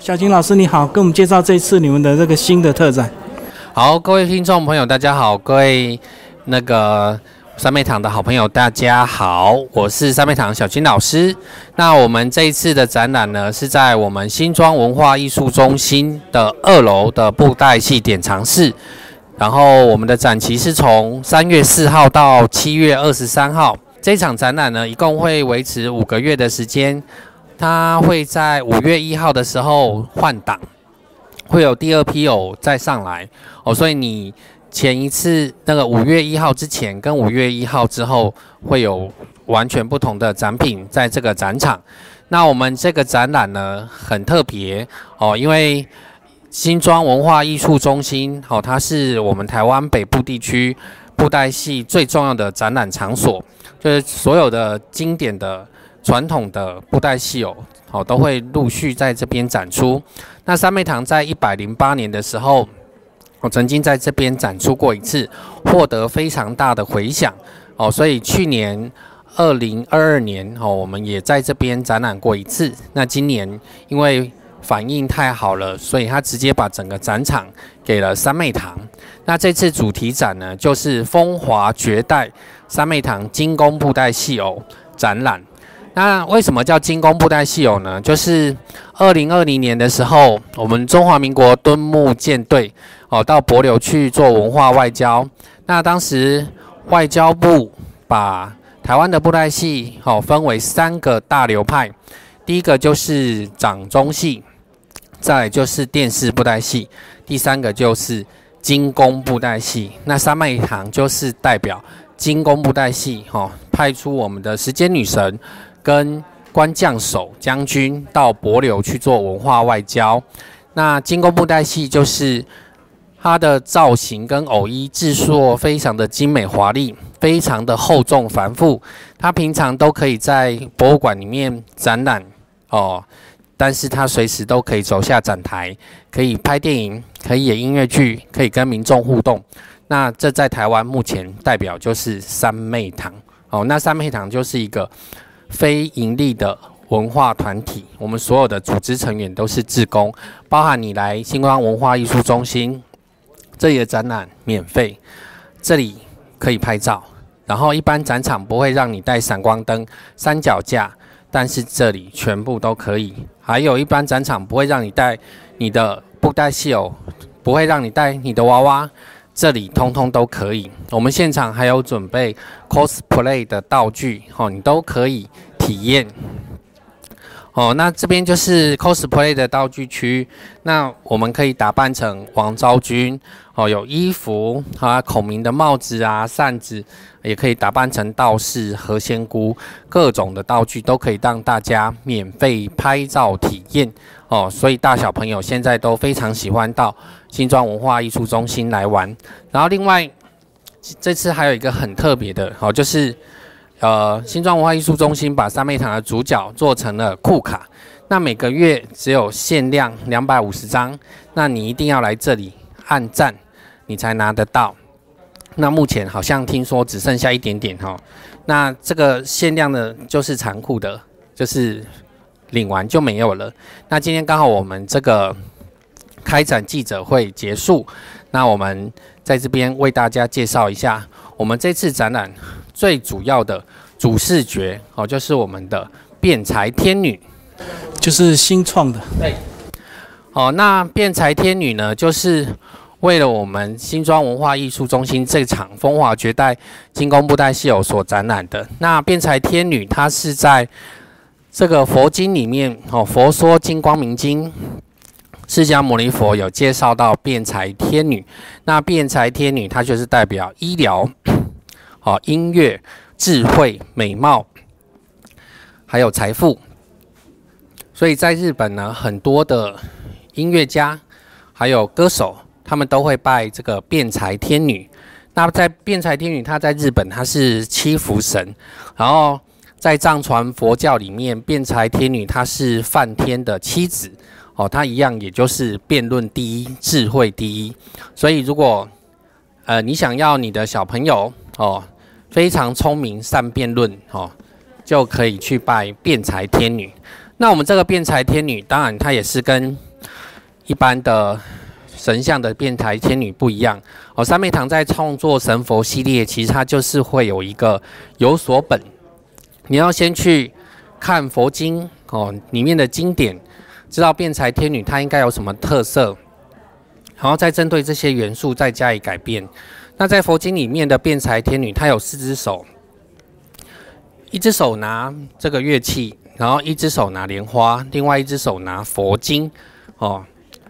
小金老师你好，跟我们介绍这次你们的这个新的特展。好，各位听众朋友大家好，各位那个三妹堂的好朋友大家好，我是三妹堂小金老师。那我们这一次的展览呢，是在我们新庄文化艺术中心的2楼的布袋戏典藏室，然后我们的展期是从3月4号到7月23号。这场展览呢，一共会维持5个月的时间，它会在5月1号的时候换档，会有第2批再上来哦，所以你前一次那个5月1号之前跟5月1号之后会有完全不同的展品在这个展场。那我们这个展览呢很特别哦，因为新庄文化艺术中心哦，它是我们台湾北部地区布袋戏最重要的展览场所，就是所有的经典的传统的布袋戏都会陆续在这边展出。那三妹堂在108年的时候，我曾经在这边展出过一次，获得非常大的回响哦，所以去年2022年我们也在这边展览过一次。那今年因为反应太好了，所以他直接把整个展场给了三妹堂。那这次主题展呢，就是风华绝代三妹堂精工布袋戏偶展览。那为什么叫精工布袋戏偶呢？就是2020年的时候，我们中华民国敦睦舰队到帛琉去做文化外交。那当时外交部把台湾的布袋戏分为3个大流派，第一个就是掌中戏，再来就是电视布袋戏，第3个就是精工布袋戏。那三妹堂就是代表精工布袋戏派出我们的时间女神跟官将手将军到帛琉去做文化外交。那精工布袋戏就是它的造型跟偶衣制作非常的精美华丽，非常的厚重繁复，它平常都可以在博物馆里面展览哦，但是它随时都可以走下展台，可以拍电影，可以演音乐剧，可以跟民众互动。那这在台湾目前代表就是三妹堂哦。那三妹堂就是一个非盈利的文化团体，我们所有的组织成员都是志工，包含你来新庄文化艺术中心，这里的展览免费，这里可以拍照，然后一般展场不会让你带闪光灯、三脚架，但是这里全部都可以。还有一般展场不会让你带你的布袋戏偶，不会让你带你的娃娃，这里通通都可以。我们现场还有准备 cosplay 的道具你都可以体验哦。那这边就是 cosplay 的道具区，那我们可以打扮成王昭君哦，有衣服啊、孔明的帽子啊、扇子，也可以打扮成道士、何仙姑，各种的道具都可以让大家免费拍照体验哦，所以大小朋友现在都非常喜欢到新庄文化艺术中心来玩。然后另外这次还有一个很特别的哦，就是新庄文化艺术中心把三妹堂的主角做成了酷卡，那每个月只有限量250张，那你一定要来这里按赞你才拿得到。那目前好像听说只剩下一点点哦，那这个限量的就是残酷的，就是领完就没有了。那今天刚好我们这个开展记者会结束，那我们在这边为大家介绍一下我们这次展览最主要的主视觉哦，就是我们的辩才天女，就是新创的。对，哦，那辩才天女呢，就是为了我们新庄文化艺术中心这场风华绝代精工布袋戏偶所展览的。那辩才天女她是在这个佛经里面哦，佛说金光明经，释迦牟尼佛有介绍到辩才天女。那辩才天女她就是代表医疗哦、音乐、智慧、美貌还有财富，所以在日本呢，很多的音乐家还有歌手他们都会拜这个辩才天女。那在辩才天女她在日本她是7福神，然后在藏传佛教里面辩才天女她是梵天的妻子哦，她一样也就是辩论第一、智慧第一。所以如果你想要你的小朋友哦非常聪明善辩论哦，就可以去拜辩才天女。那我们这个辩才天女，当然她也是跟一般的神像的辩才天女不一样哦。三昧堂在创作神佛系列，其实它就是会有一个有所本，你要先去看佛经哦里面的经典，知道辩才天女她应该有什么特色，然后再针对这些元素再加以改变。那在佛经里面的辩才天女，她有4只手，一只手拿这个乐器，然后一只手拿莲花，另外一只手拿佛经哦。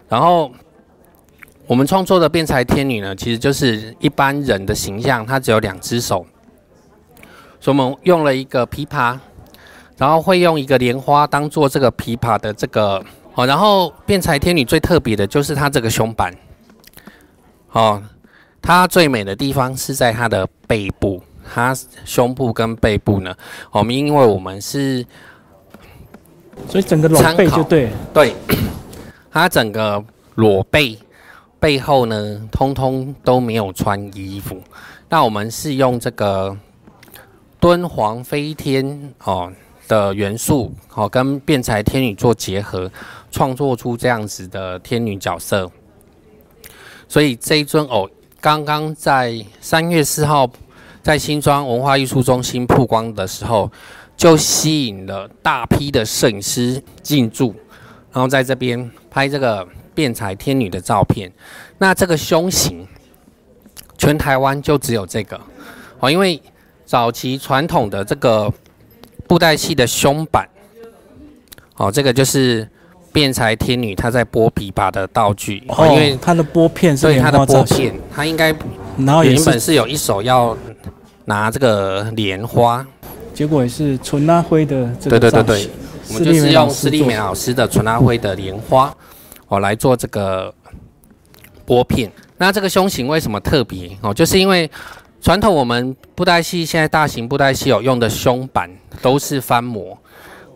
然后我们创作的辩才天女呢，其实就是一般人的形象，她只有2只手，所以我们用了一个琵琶，然后会用一个莲花当做这个琵琶的这个哦。然后辩才天女最特别的就是她这个胸板哦，她最美的地方是在她的背部，她胸部跟背部呢，我们因为我们是，所以整个裸背就对，她整个裸背背后呢，通通都没有穿衣服。那我们是用这个敦煌飞天哦的元素哦，跟辩才天女做结合，创作出这样子的天女角色。所以这一尊偶刚刚在3月4号在新庄文化艺术中心曝光的时候，就吸引了大批的摄影师进驻，然后在这边拍这个辩才天女的照片。那这个胸型，全台湾就只有这个哦，因为早期传统的这个布袋戏的胸板哦，这个就是辩才天女她在剥琵琶的道具哦，因为她的剥片是她的剥片，她应该原本是有一手要拿这个莲花，结果也是纯阿辉的这个造型。对，我们就是用施丽美老师的纯阿辉的莲花哦来做这个剥片。那这个胸型为什么特别哦？就是因为传统我们布袋戏现在大型布袋戏有用的胸板都是翻模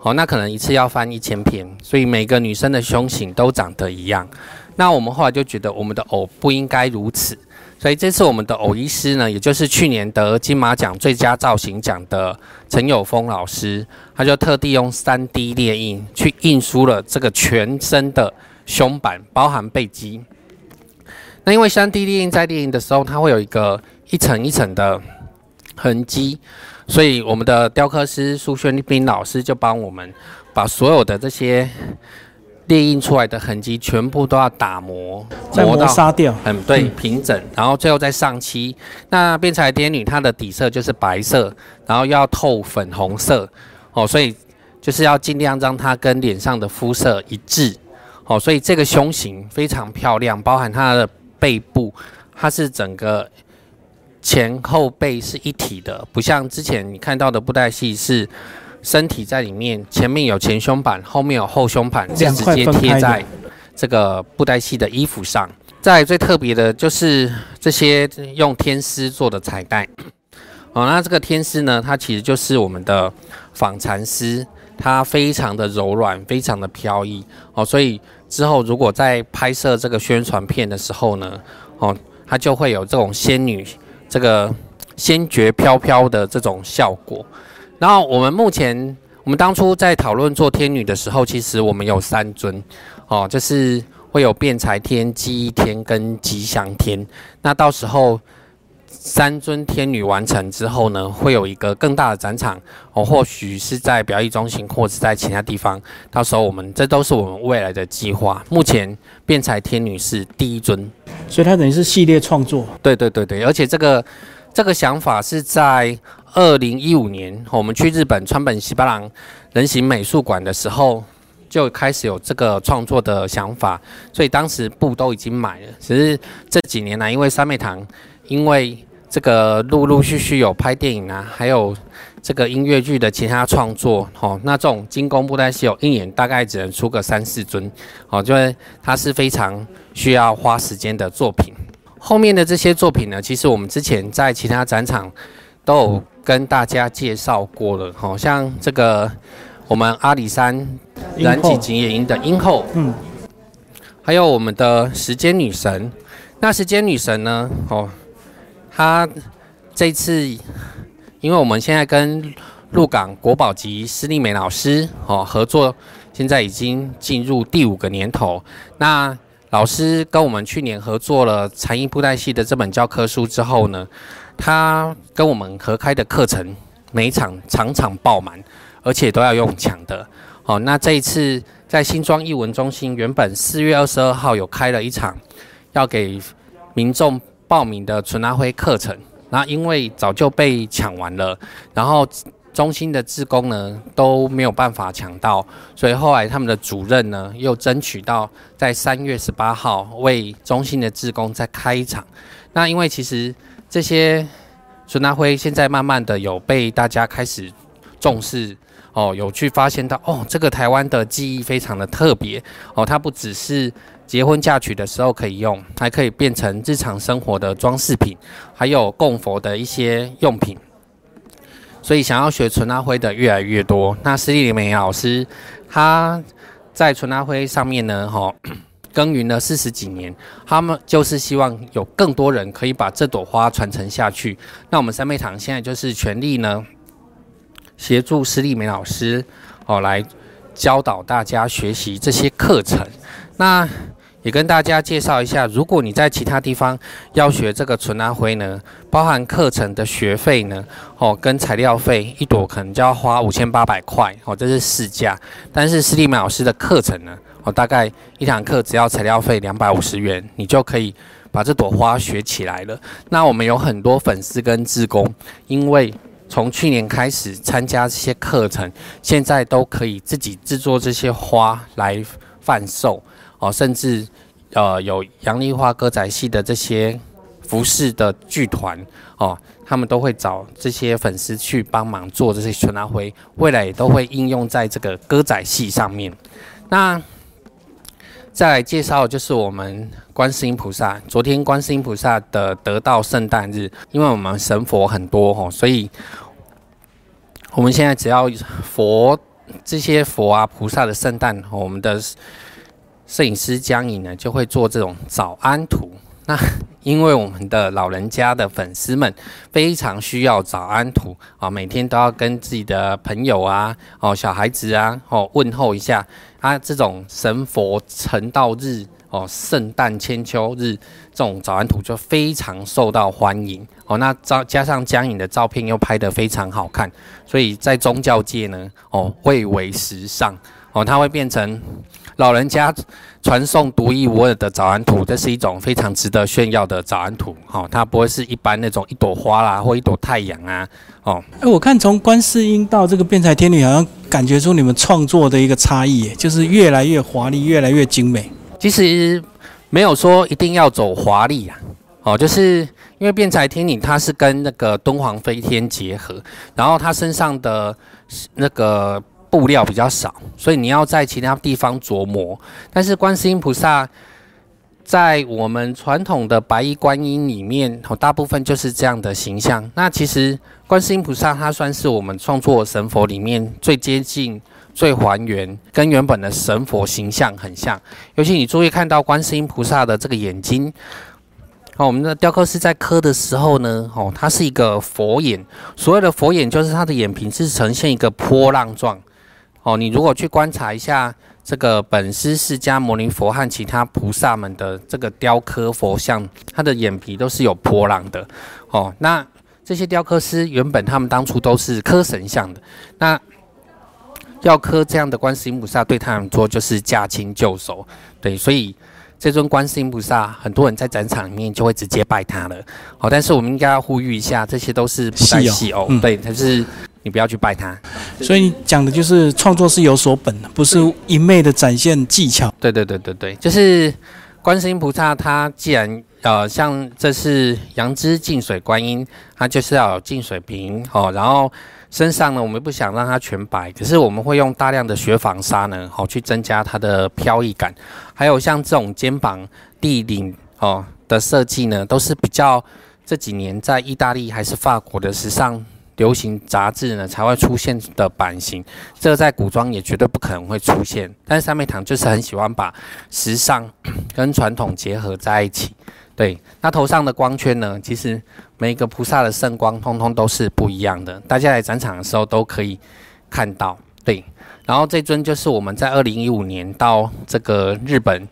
哦，那可能一次要翻1000片，所以每个女生的胸型都长得一样。那我们后来就觉得我们的偶不应该如此，所以这次我们的偶医师呢，也就是去年得金马奖最佳造型奖的陈友峰老师，他就特地用 3D 列印去印出了这个全身的胸板，包含背肌。那因为 3D 列印在列印的时候，它会有一个一层一层的痕迹，所以我们的雕刻师苏轩斌老师就帮我们把所有的这些列印出来的痕迹全部都要打磨，再磨砂掉，对，平整，然后最后再上漆。那辩才天女它的底色就是白色，然后要透粉红色哦，所以就是要尽量让它跟脸上的肤色一致哦，所以这个胸型非常漂亮，包含它的背部，它是整个前后背是一体的，不像之前你看到的布袋戏是身体在里面，前面有前胸板，后面有后胸板，是直接贴在这个布袋戏的衣服上。再来最特别的就是这些用天丝做的彩带哦，那这个天丝呢，它其实就是我们的纺缠丝，它非常的柔软，非常的飘逸哦，所以之后如果在拍摄这个宣传片的时候呢哦，它就会有这种仙女这个仙绝飘飘的这种效果。然后我们当初在讨论做天女的时候，其实我们有3尊哦，就是会有辩才天、记忆天跟吉祥天。那到时候3尊天女完成之后呢，会有一个更大的展场哦，或许是在表艺中心或是在其他地方。到时候这都是我们未来的计划。目前辩才天女是第1尊，所以它等于是系列创作。对，而且这个想法是在2015年我们去日本川本喜八郎人形美术馆的时候就开始有这个创作的想法，所以当时布都已经买了。只是这几年来，因为三昧堂，因为这个陆续有拍电影啊，还有这个音乐剧的其他创作哦，那这种精工布袋戏有一年大概只能出个3-4尊哦，就是它是非常需要花时间的作品。后面的这些作品呢，其实我们之前在其他展场都有跟大家介绍过了哦，像这个我们阿里山燃起景野营的鹰后，还有我们的时间女神。那时间女神呢哦，她这次因为我们现在跟鹿港国宝级施丽美老师哦合作现在已经进入第5个年头。那老师跟我们去年合作了禅意布袋戏的这本教科书之后呢，他跟我们合开的课程每一场场场爆满，而且都要用抢的。哦，那这一次在新庄艺文中心，原本4月22号有开了一场要给民众报名的纯阿灰课程，那因为早就被抢完了，然后中心的志工呢都没有办法抢到，所以后来他们的主任呢又争取到在3月18号为中心的志工再开一场。那因为其实这些孙阿辉现在慢慢的有被大家开始重视哦，有去发现到哦，这个台湾的技艺非常的特别哦，它不只是结婚嫁娶的时候可以用，还可以变成日常生活的装饰品，还有供佛的一些用品。所以想要学纯阿灰的越来越多。那施丽梅老师他在纯阿灰上面呢，耕耘了40几年，他们就是希望有更多人可以把这朵花传承下去。那我们三昧堂现在就是全力呢协助施丽梅老师哦来教导大家学习这些课程。那也跟大家介绍一下，如果你在其他地方要学这个纯阿灰呢，包含课程的学费呢，哦，跟材料费，一朵可能就要花5800块，哦，这是市价。但是施丽梅老师的课程呢，哦，大概一堂课只要材料费250元，你就可以把这朵花学起来了。那我们有很多粉丝跟志工，因为从去年开始参加这些课程，现在都可以自己制作这些花来贩售。哦，甚至有杨丽花歌仔戏的这些服饰的剧团哦，他们都会找这些粉丝去帮忙做这些纯阿灰，未来也都会应用在这个歌仔戏上面。那再来介绍就是我们观世音菩萨，昨天观世音菩萨的得道圣诞日，因为我们神佛很多哦，所以我们现在只要佛这些佛啊菩萨的圣诞，哦，我们的摄影师江颖呢就会做这种早安图。那因为我们的老人家的粉丝们非常需要早安图啊，每天都要跟自己的朋友啊、哦小孩子啊、哦问候一下啊，这种神佛成道日哦、圣诞千秋日这种早安图就非常受到欢迎哦。那加上江颖的照片又拍得非常好看，所以在宗教界呢哦蔚为时尚哦，它会变成老人家传送独一无二的早安图，这是一种非常值得炫耀的早安图。哦，它不会是一般那种一朵花啦，或一朵太阳啊。哦，我看从观世音到这个辩才天女，好像感觉出你们创作的一个差异，就是越来越华丽，越来越精美。其实没有说一定要走华丽啊。哦，就是因为辩才天女它是跟那个敦煌飞天结合，然后它身上的那个布料比较少，所以你要在其他地方琢磨。但是观世音菩萨在我们传统的白衣观音里面，大部分就是这样的形象。那其实观世音菩萨它算是我们创作神佛里面最接近、最还原，跟原本的神佛形象很像。尤其你注意看到观世音菩萨的这个眼睛，哦，我们的雕刻师在刻的时候呢，哦，它是一个佛眼。所谓的佛眼，就是它的眼皮是呈现一个波浪状。哦，你如果去观察一下这个本师释迦牟尼佛和其他菩萨们的这个雕刻佛像，他的眼皮都是有波浪的。哦，那这些雕刻师原本他们当初都是刻神像的，那要刻这样的观世音菩萨，对他们说就是驾轻就熟。对，所以这尊观世音菩萨，很多人在展场里面就会直接拜他了。好，但是我们应该要呼吁一下，这些都是不带戏偶，对，它是。你不要去拜他，所以你讲的就是创作是有所本的，不是一昧的展现技巧。对对对对对，就是观世音菩萨，他既然像这是杨枝净水观音，他就是要有净水瓶哦，然后身上呢我们不想让它全白，可是我们会用大量的雪纺纱呢，哦去增加它的飘逸感，还有像这种肩膀、地领哦的设计呢，都是比较这几年在意大利还是法国的时尚。流行杂志呢才会出现的版型，这个在古装也绝对不可能会出现。但是三昧堂就是很喜欢把时尚跟传统结合在一起。对，那头上的光圈呢，其实每一个菩萨的圣光通通都是不一样的，大家来展场的时候都可以看到。对，然后这尊就是我们在2015年到这个日本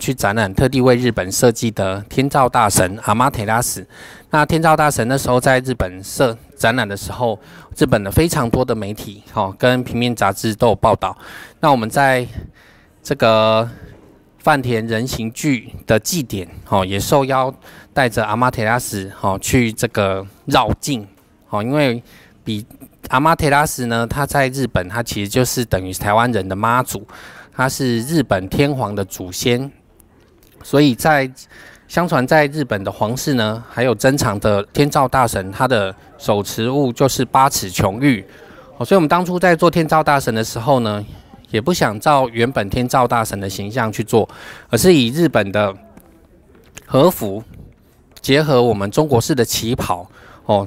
去展览，特地为日本设计的天照大神阿妈特拉斯。那天照大神那时候在日本展览的时候，日本的非常多的媒体跟平面杂志都有报道。那我们在这个饭田人形剧的祭典也受邀带着阿妈特拉斯去这个绕境因为比阿妈特拉斯呢，他在日本他其实就是等于台湾人的妈祖，他是日本天皇的祖先，所以相传在日本的皇室呢，还有珍藏的天照大神，他的手持物就是8尺琼玉，所以我们当初在做天照大神的时候呢，也不想照原本天照大神的形象去做，而是以日本的和服结合我们中国式的旗袍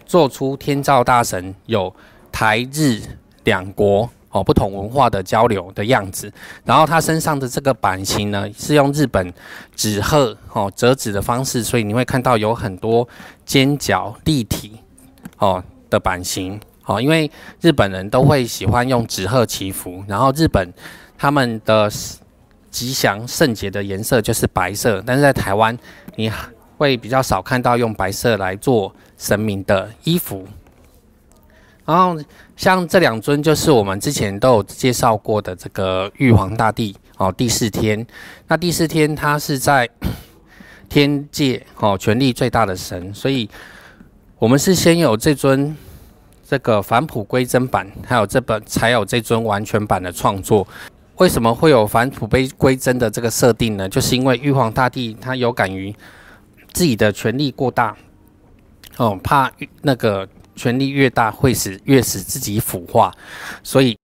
做出天照大神有台日两国不同文化的交流的样子。然后他身上的这个版型呢，是用日本纸鹤折纸的方式，所以你会看到有很多尖角立体的版型因为日本人都会喜欢用纸鹤祈福，然后日本他们的吉祥圣洁的颜色就是白色，但是在台湾你会比较少看到用白色来做神明的衣服。然后像这两尊就是我们之前都有介绍过的这个玉皇大帝第四天。那第四天他是在天界权力最大的神，所以我们是先有这尊这个返璞归真版，才有这尊完全版的创作。为什么会有返璞归真的这个设定呢？就是因为玉皇大帝他有感于自己的权力过大怕那个权力越大会越使自己腐化，所以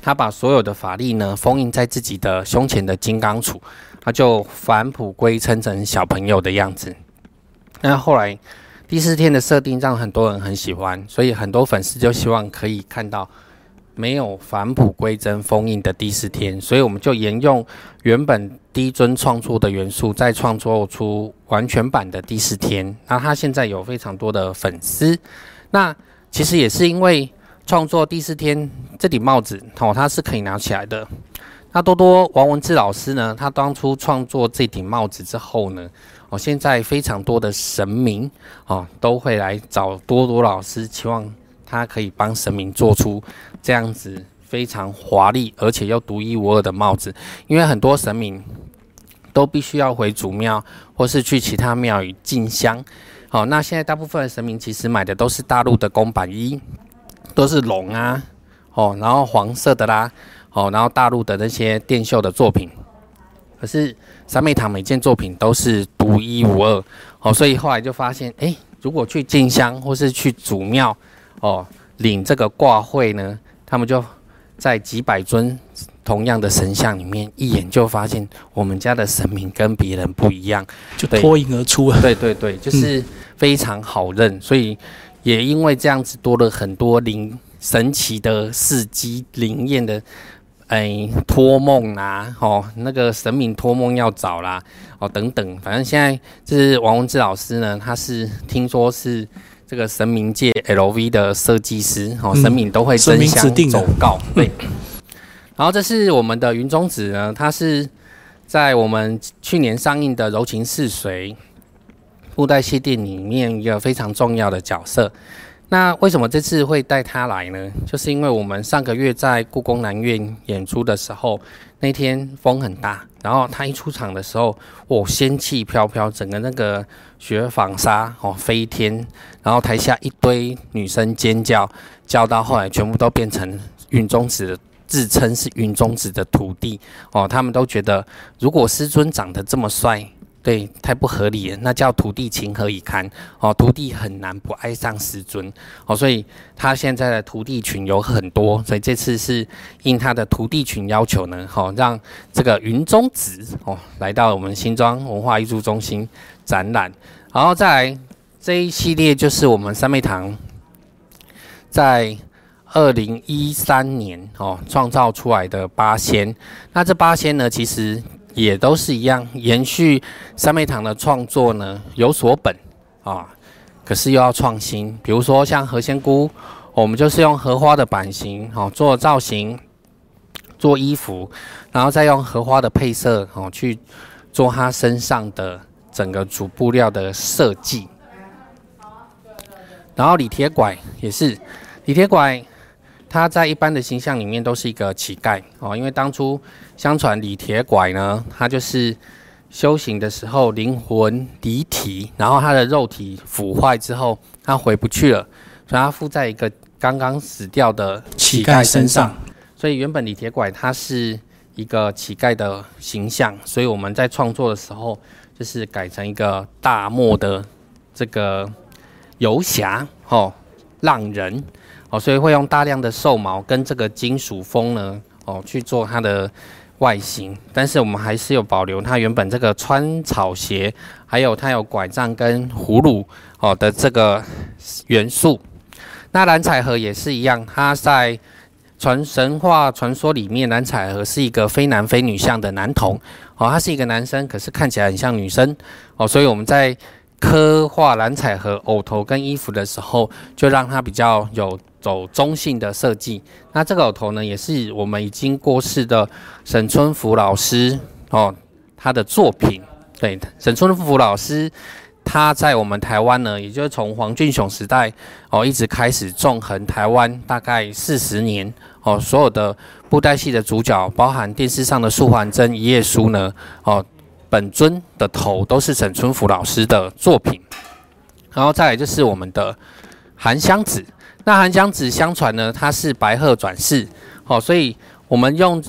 他把所有的法力呢封印在自己的胸前的金刚杵，他就返璞归真成小朋友的样子。那后来第四天的设定让很多人很喜欢，所以很多粉丝就希望可以看到没有返璞归真封印的第四天，所以我们就沿用原本第一尊创作的元素，再创作出完全版的第四天。那他现在有非常多的粉丝。那其实也是因为创作第四天这顶帽子它是可以拿起来的。那多多王文志老师呢，他当初创作这顶帽子之后呢，现在非常多的神明都会来找多多老师，希望他可以帮神明做出这样子非常华丽而且又独一无二的帽子。因为很多神明都必须要回祖庙或是去其他庙宇进香那现在大部分的神明其实买的都是大陆的公版衣，都是龙啊然后黄色的啦然后大陆的那些电绣的作品，可是三昧堂每件作品都是独一无二所以后来就发现如果去进香或是去祖庙领这个挂会呢，他们就在几百尊同样的神像里面，一眼就发现我们家的神明跟别人不一样，就脱颖而出了。对对对，就是非常好认所以也因为这样子多了很多神奇的事迹，灵验的托梦啦那个神明托梦要找啦等等。反正现在就是王文志老师呢，他是听说是这个神明界 LV 的设计师神明都会争相走告对。然后这是我们的云中子呢，他是在我们去年上映的《柔情似水》布袋戏电影里面一个非常重要的角色。那为什么这次会带他来呢？就是因为我们上个月在故宫南院演出的时候，那天风很大，然后他一出场的时候仙气飘飘，整个那个雪纺纱飞天，然后台下一堆女生尖叫，叫到后来全部都变成云中子，自称是云中子的徒弟他们都觉得如果师尊长得这么帅，对，太不合理了，那叫徒弟情何以堪徒弟很难不爱上师尊所以他现在的徒弟群有很多，所以这次是应他的徒弟群要求呢让这个云中子来到我们新庄文化艺术中心展览。然后再来这一系列就是我们三昧堂在2013年创造出来的八仙。那这八仙呢，其实也都是一样延续三昧堂的创作呢，有所本可是又要创新。比如说像何仙姑，我们就是用荷花的版型做造型，做衣服，然后再用荷花的配色哦去做它身上的整个主布料的设计。然后李铁拐也是，李铁拐他在一般的形象里面都是一个乞丐哦，因为当初相传李铁拐呢，他就是修行的时候灵魂离体，然后他的肉体腐坏之后，他回不去了，所以他附在一个刚刚死掉的乞丐身上。所以原本李铁拐他是一个乞丐的形象，所以我们在创作的时候就是改成一个大漠的这个游侠哦，浪人哦，所以会用大量的兽毛跟这个金属风呢哦去做它的外形，但是我们还是有保留它原本这个穿草鞋，还有它有拐杖跟葫芦哦的这个元素。那蓝采和也是一样，它在神话传说里面，蓝采和是一个非男非女相的男童哦，他是一个男生，可是看起来很像女生哦，所以我们在刻画蓝采和偶头跟衣服的时候，就让它比较有走中性的设计。那这个偶头呢，也是我们已经过世的沈春福老师哦，他的作品。对，沈春福老师，他在我们台湾呢，也就是从黄俊雄时代哦，一直开始纵横台湾，大概40年哦，所有的布袋戏的主角，包含电视上的素还真、一页书呢哦。本尊的头都是沈春福老师的作品，然后再来就是我们的韩湘子。那韩湘子相传呢，他是白鹤转世，哦，所以我们用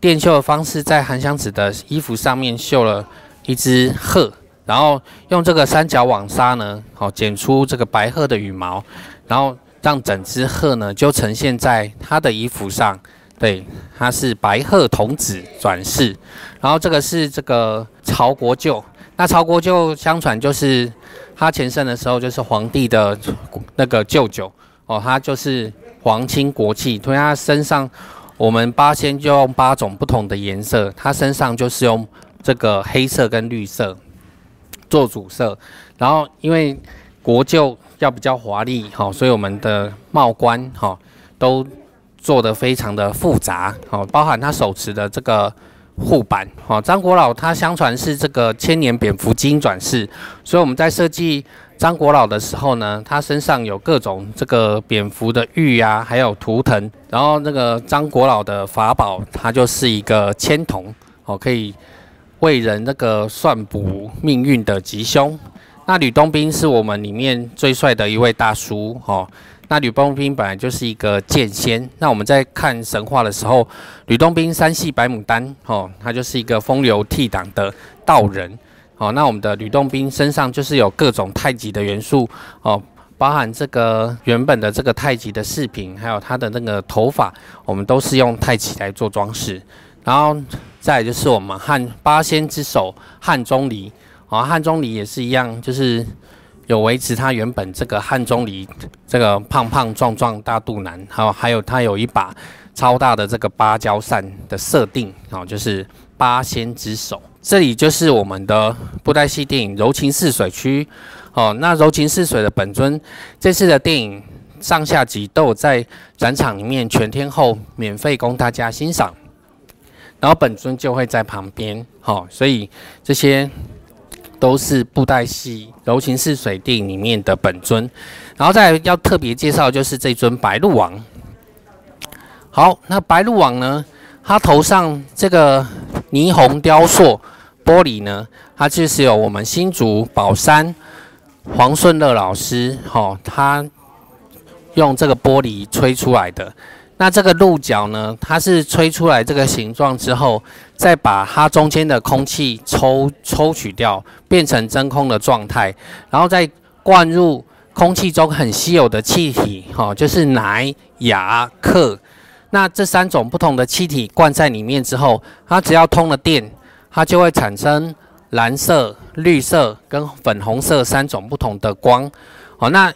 电绣的方式在韩湘子的衣服上面绣了一只鹤，然后用这个三角网纱呢，哦，剪出这个白鹤的羽毛，然后让整只鹤呢就呈现在他的衣服上。对，他是白鹤童子转世，然后这个是这个曹国舅。那曹国舅相传就是他前身的时候就是皇帝的那个舅舅哦，他就是皇亲国戚，所以他身上我们八仙就用8种不同的颜色，他身上就是用这个黑色跟绿色做主色，然后因为国舅要比较华丽哦，所以我们的帽冠哦都做得非常的复杂哦，包含他手持的这个护板哦。张国老他相传是这个千年蝙蝠精转世，所以我们在设计张国老的时候呢，他身上有各种这个蝙蝠的玉啊，还有图腾。然后那个张国老的法宝，他就是一个铅铜哦，可以为人那个算卜命运的吉凶。那吕洞宾是我们里面最帅的一位大叔哦。那吕洞宾本来就是一个剑仙，那我们在看神话的时候，吕洞宾三系白牡丹哦，他就是一个风流倜傥的道人哦。那我们的吕洞宾身上就是有各种太极的元素哦，包含这个原本的这个太极的饰品，还有他的那个头发，我们都是用太极来做装饰。然后再来就是我们八仙之首汉钟离啊，汉钟离也是一样，就是有维持他原本这个汉钟离这个胖胖壮壮大肚腩，还有他有一把超大的这个芭蕉扇的设定哦，就是八仙之首。这里就是我们的布袋戏电影柔情似水区哦。那柔情似水的本尊，这次的电影上下集都有在展场里面全天候免费供大家欣赏，然后本尊就会在旁边哦，所以这些都是布袋戏柔情似水电影里面的本尊。然后再来要特别介绍就是这尊白鹿王。好，那白鹿王呢，他头上这个霓虹雕塑玻璃呢，它就是有我们新竹宝山黄顺乐老师哦，他用这个玻璃吹出来的。那这个鹿角呢，它是吹出来这个形状之后，再把它中间的空气抽取掉，变成真空的状态，然后再灌入空气中很稀有的气体，哦，就是氖、氩、氪。那这3种不同的气体灌在里面之后，它只要通了电，它就会产生蓝色、绿色跟粉红色3种不同的光。哦，那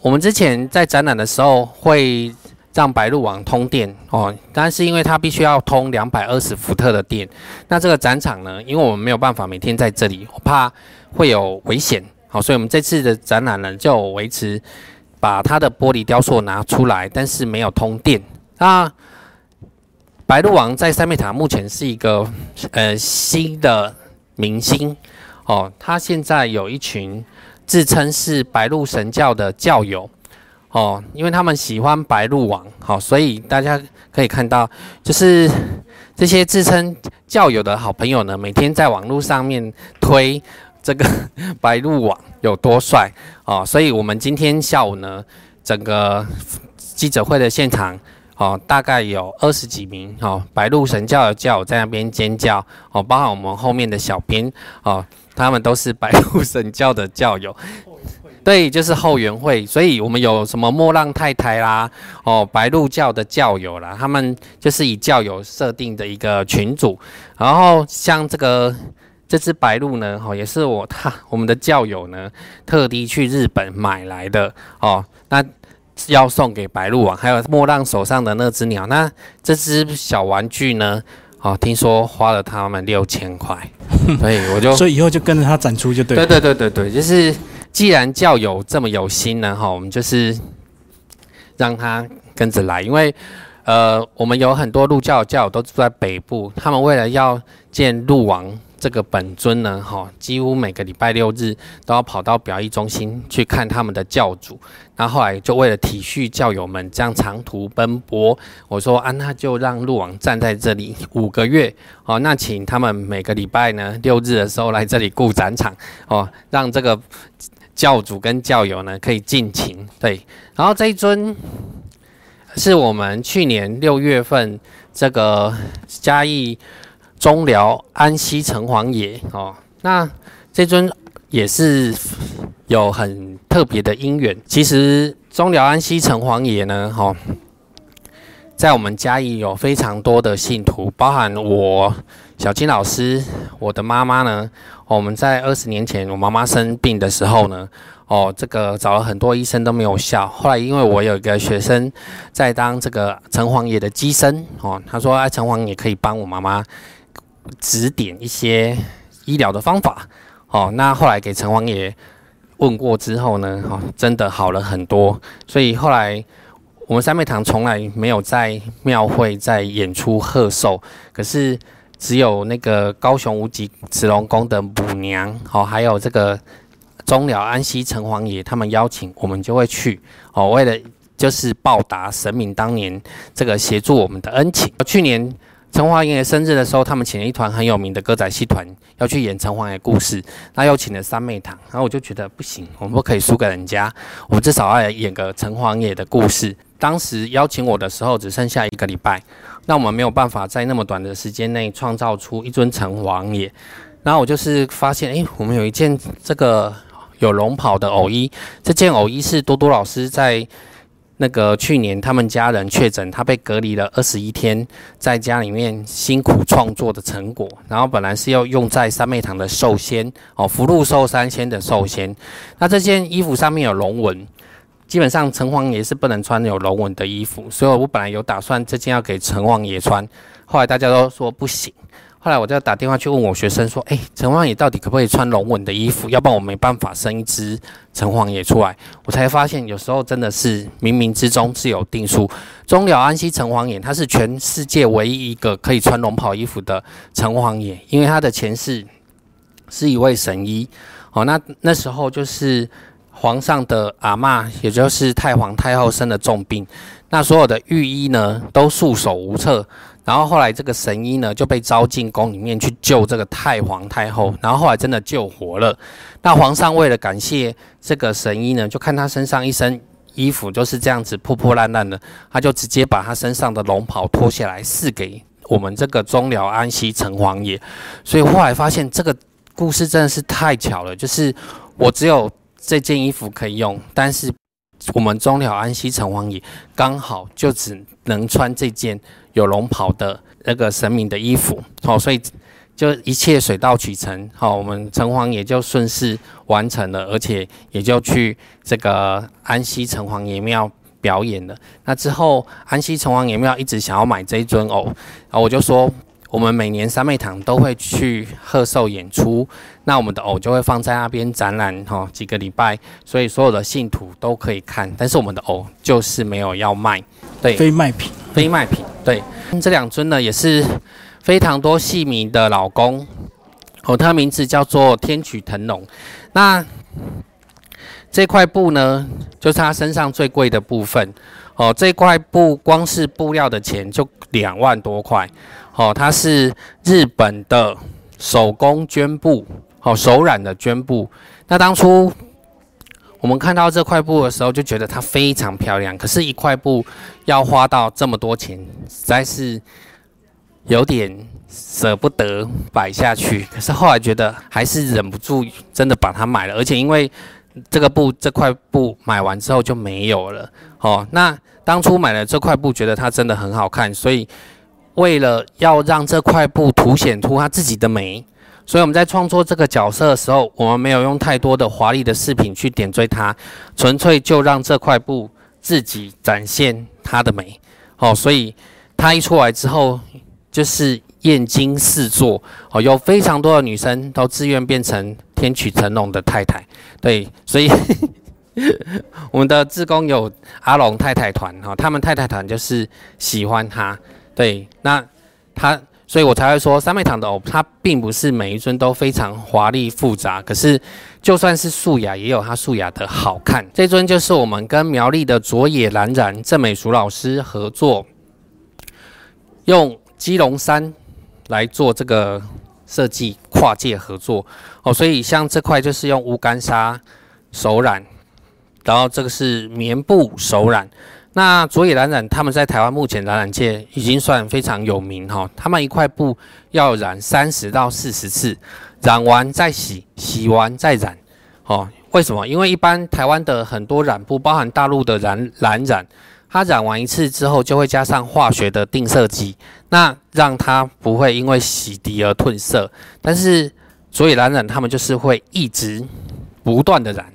我们之前在展览的时候会让白鹿王通电哦，但是因为它必须要通220伏特的电，那这个展场呢，因为我们没有办法每天在这里，我怕会有危险，好，所以我们这次的展览呢，就维持把它的玻璃雕塑拿出来，但是没有通电。那白鹿王在三倍塔目前是一个新的明星哦，他现在有一群自称是白鹿神教的教友哦，因为他们喜欢白鹿王，好、哦，所以大家可以看到，就是这些自称教友的好朋友呢，每天在网络上面推这个白鹿王有多帅哦，所以我们今天下午呢，整个记者会的现场。哦，大概有20几名哦，白鹿神教的教友在那边尖叫哦，包含我们后面的小编哦，他们都是白鹿神教的教友，对，就是后援会，所以我们有什么莫浪太太啦，哦，白鹿教的教友啦，他们就是以教友设定的一个群组，然后像这只白鹿呢，哦，也是我们的教友呢特地去日本买来的哦，那。要送给白鹿王，还有莫浪手上的那只鸟。那这只小玩具呢？哦，听说花了他们6000块，所以我就所以以后就跟着他展出就对了。对对对对对，就是既然教友这么有心呢，哈，我们就是让他跟着来，因为我们有很多鹿教教友都住在北部，他们为了要见鹿王。这个本尊呢，哈，几乎每个礼拜六日都要跑到表艺中心去看他们的教主。那后来就为了体恤教友们这样长途奔波，我说啊，那就让鹿王站在这里5个月哦。那请他们每个礼拜呢6日的时候来这里顾展场哦，让这个教主跟教友呢可以尽情对。然后这一尊是我们去年6月份这个嘉义。中寮安溪城隍爷哦，那这尊也是有很特别的因缘。其实中寮安溪城隍爷呢，哦，在我们嘉义有非常多的信徒，包含我小金老师，我的妈妈呢，哦，我们在20年前我妈妈生病的时候呢，哦，这个找了很多医生都没有效。后来因为我有一个学生在当这个城隍爷的乩身哦，他说哎，城隍爷可以帮我妈妈。指点一些医疗的方法，哦，那后来给城隍爷问过之后呢，哦，真的好了很多，所以后来我们三昧堂从来没有在庙会在演出贺寿，可是只有那个高雄无极慈龙宫的母娘，哦，还有这个中寮安溪城隍爷，他们邀请我们就会去，哦，为了就是报答神明当年这个协助我们的恩情，去年。城隍爷生日的时候，他们请了一团很有名的歌仔戏团要去演城隍爷故事，那又请了三妹堂，然后我就觉得不行，我们不可以输给人家，我们至少要演个城隍爷的故事。当时邀请我的时候只剩下1个礼拜，那我们没有办法在那么短的时间内创造出一尊城隍爷，然后我就是发现，哎，我们有一件这个有龙袍的偶衣，这件偶衣是多多老师在。那个去年他们家人确诊，他被隔离了21天，在家里面辛苦创作的成果，然后本来是要用在三昧堂的寿仙哦，福禄寿三仙的寿仙。那这件衣服上面有龙纹，基本上城隍爷是不能穿有龙纹的衣服，所以我本来有打算这件要给城隍爷穿，后来大家都说不行。后来我就打电话去问我学生说，哎，城隍爷到底可不可以穿龙纹的衣服？要不然我没办法生一只城隍爷出来。我才发现有时候真的是冥冥之中自有定数。中寮安溪城隍爷他是全世界唯一一个可以穿龙袍衣服的城隍爷，因为他的前世是一位神医。哦，那时候就是皇上的阿嬷，也就是太皇太后生了重病，那所有的御医呢都束手无策。然后后来这个神医呢就被招进宫里面去救这个太皇太后，然后后来真的救活了。那皇上为了感谢这个神医呢，就看他身上一身衣服就是这样子破破烂烂的，他就直接把他身上的龙袍脱下来赐给我们这个中寮安溪城隍爷。所以后来发现这个故事真的是太巧了，就是我只有这件衣服可以用，但是我们中寮安溪城隍爷刚好就只能穿这件有龙袍的那个神明的衣服，好，所以就一切水到渠成，好，我们城隍爷就顺势完成了，而且也就去这个安溪城隍爷庙表演了。那之后，安溪城隍爷庙一直想要买这一尊偶，然后我就说，我们每年三昧堂都会去贺寿演出，那我们的偶就会放在那边展览，哈，几个礼拜，所以所有的信徒都可以看，但是我们的偶就是没有要卖，对，非卖品。对，这两尊呢也是非常多戏迷的老公哦，他名字叫做天取腾龙。那这块布呢，就是他身上最贵的部分哦。这块布光是布料的钱就2万多块哦，它是日本的手工绢布哦，手染的绢布。那当初我们看到这块布的时候，就觉得它非常漂亮。可是，一块布要花到这么多钱，实在是有点舍不得摆下去。可是后来觉得还是忍不住，真的把它买了。而且因为这个布这块布买完之后就没有了哦。那当初买了这块布，觉得它真的很好看，所以为了要让这块布凸显出它自己的美，所以我们在创作这个角色的时候，我们没有用太多的华丽的饰品去点缀它，纯粹就让这块布自己展现它的美哦。所以它一出来之后，就是艳惊四座哦，有非常多的女生都自愿变成天取成龙的太太，对，所以我们的志工有阿龙太太团哈，他们太太团就是喜欢他，对，那他，所以我才会说三妹堂的偶，它并不是每一尊都非常华丽复杂，可是就算是素雅，也有它素雅的好看。这尊就是我们跟苗栗的佐野冉冉郑美淑老师合作，用基隆山来做这个设计跨界合作哦，所以像这块就是用乌干纱手染，然后这个是棉布手染。那佐野冉冉他们在台湾目前染界已经算非常有名哈，他们一块布要染30到40次，染完再洗，洗完再染哦。为什么？因为一般台湾的很多染布，包含大陆的冉冉，它染完一次之后就会加上化学的定色剂，那让它不会因为洗涤而褪色。但是佐野冉冉他们就是会一直不断的染，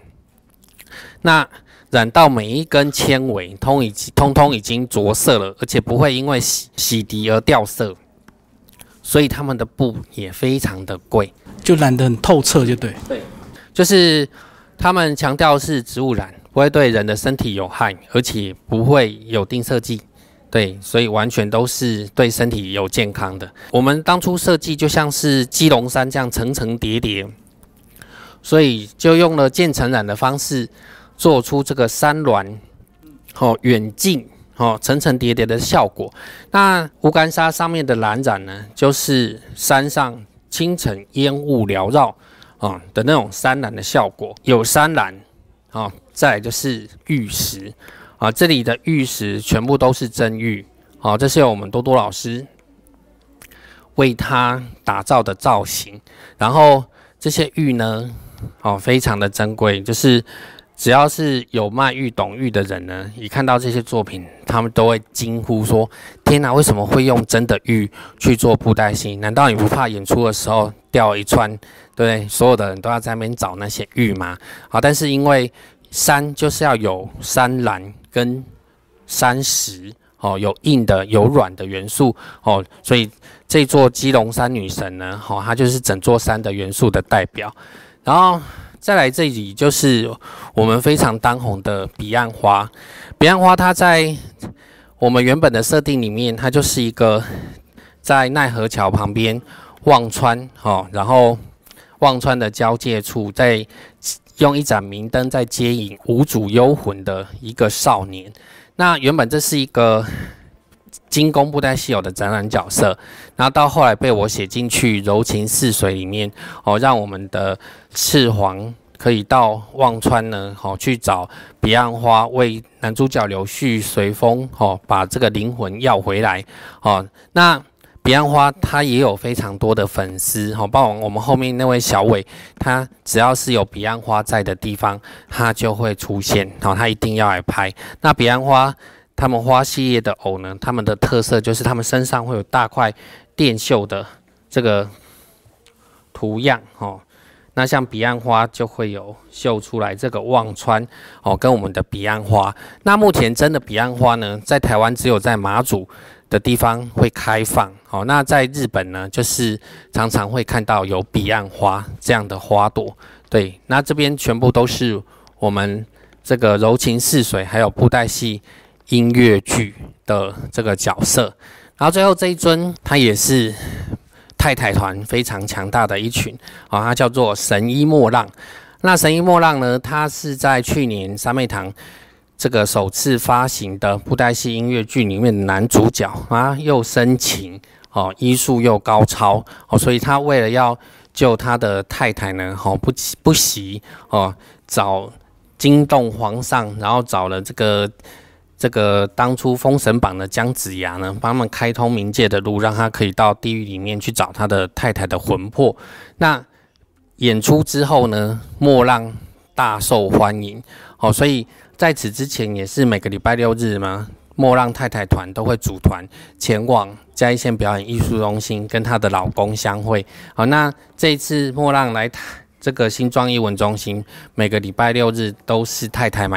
那染到每一根纤维通通已经着色了，而且不会因为洗涤而掉色，所以他们的布也非常的贵，就染得很透彻，就对。对，就是他们强调是植物染。不会对人的身体有害，而且不会有定色剂，对，所以完全都是对身体有健康的。我们当初设计就像是基隆山这样层层叠叠，所以就用了渐层染的方式做出这个山峦哦远近哦层层叠叠的效果。那乌干纱上面的蓝染呢，就是山上清晨烟雾缭绕啊的那种山岚的效果，有山岚啊。再来就是玉石啊，这里的玉石全部都是真玉啊，这是由我们多多老师为它打造的造型。然后这些玉呢，哦，非常的珍贵，就是只要是有卖玉、懂玉的人呢，一看到这些作品，他们都会惊呼说：“天哪，为什么会用真的玉去做布袋戏？难道你不怕演出的时候掉一串？对，所有的人都要在那边找那些玉吗？”好，但是因为山就是要有山岚跟山石哦，有硬的有软的元素哦，所以这座基隆山女神呢，哦，它就是整座山的元素的代表。然后再来这里就是我们非常当红的彼岸花，彼岸花它在我们原本的设定里面，它就是一个在奈何桥旁边望川哦，然后望川的交界处在。用一盏明灯在接引无主幽魂的一个少年。那原本这是一个精工布袋戏偶的展览角色，然后到后来被我写进去柔情似水里面哦，让我们的赤皇可以到忘川呢哦去找彼岸花，为男主角柳絮随风哦把这个灵魂要回来哦。那彼岸花它也有非常多的粉丝哦，包括我们后面那位小伟，他只要是有彼岸花在的地方，他就会出现，然后他一定要来拍。那彼岸花他们花系列的偶呢，他们的特色就是他们身上会有大块电绣的这个图样哦。那像彼岸花就会有绣出来这个忘川哦，跟我们的彼岸花。那目前真的彼岸花呢，在台湾只有在马祖的地方会开放哦。那在日本呢，就是常常会看到有彼岸花这样的花朵。对，那这边全部都是我们这个柔情似水，还有布袋戏音乐剧的这个角色。然后最后这一尊，它也是泰坦团非常强大的一群啊，它叫做神医莫浪。那神医莫浪呢，它是在去年三妹堂这个首次发行的布袋戏音乐剧里面的男主角啊，又深情哦，医术又高超哦，所以他为了要救他的太太呢，哦不惜哦找惊动皇上，然后找了这个当初封神榜的姜子牙呢，帮他们开通冥界的路，让他可以到地狱里面去找他的太太的魂魄。那演出之后呢，莫浪大受欢迎哦，所以在此之前也是每个礼拜六日嘛，莫浪太太团都会组团前往嘉义县表演艺术中心跟她的老公相会。好，那这一次莫浪来这个新庄艺文中心，每个礼拜六日都是太太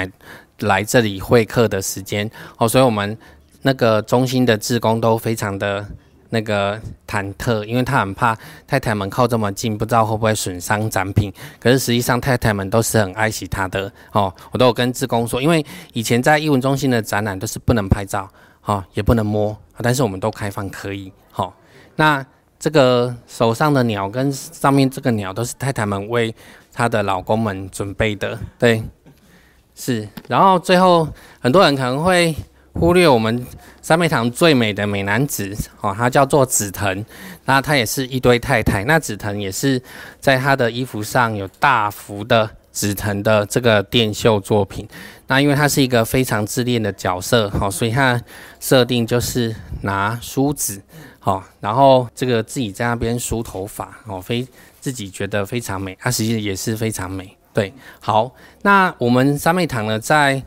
来这里会客的时间。好，所以我们那个中心的志工都非常的那个忐忑，因为他很怕太太们靠这么近，不知道会不会损伤展品。可是实际上太太们都是很爱惜他的哦。我都有跟志工说，因为以前在艺文中心的展览都是不能拍照，哦，也不能摸，但是我们都开放可以。哦，那这个手上的鸟跟上面这个鸟都是太太们为她的老公们准备的，对，是。然后最后很多人可能会忽略我们三妹堂最美的美男子哦，他叫做紫藤，那他也是一堆太太。那紫藤也是在他的衣服上有大幅的紫藤的这个电绣作品。那因为他是一个非常自恋的角色哦，所以他设定就是拿梳子哦，然后这个自己在那边梳头发哦，自己觉得非常美，他实际也是非常美。对，好，那我们三妹堂呢，在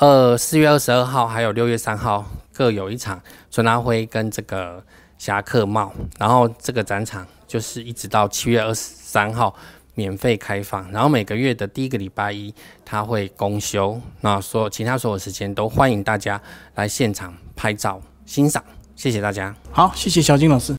4月22号还有6月3号各有一场春拉灰跟这个侠客帽，然后这个展场就是一直到7月23号免费开放，然后每个月的第一个礼拜一它会公休，那其他所有时间都欢迎大家来现场拍照欣赏，谢谢大家。好，谢谢小金老师。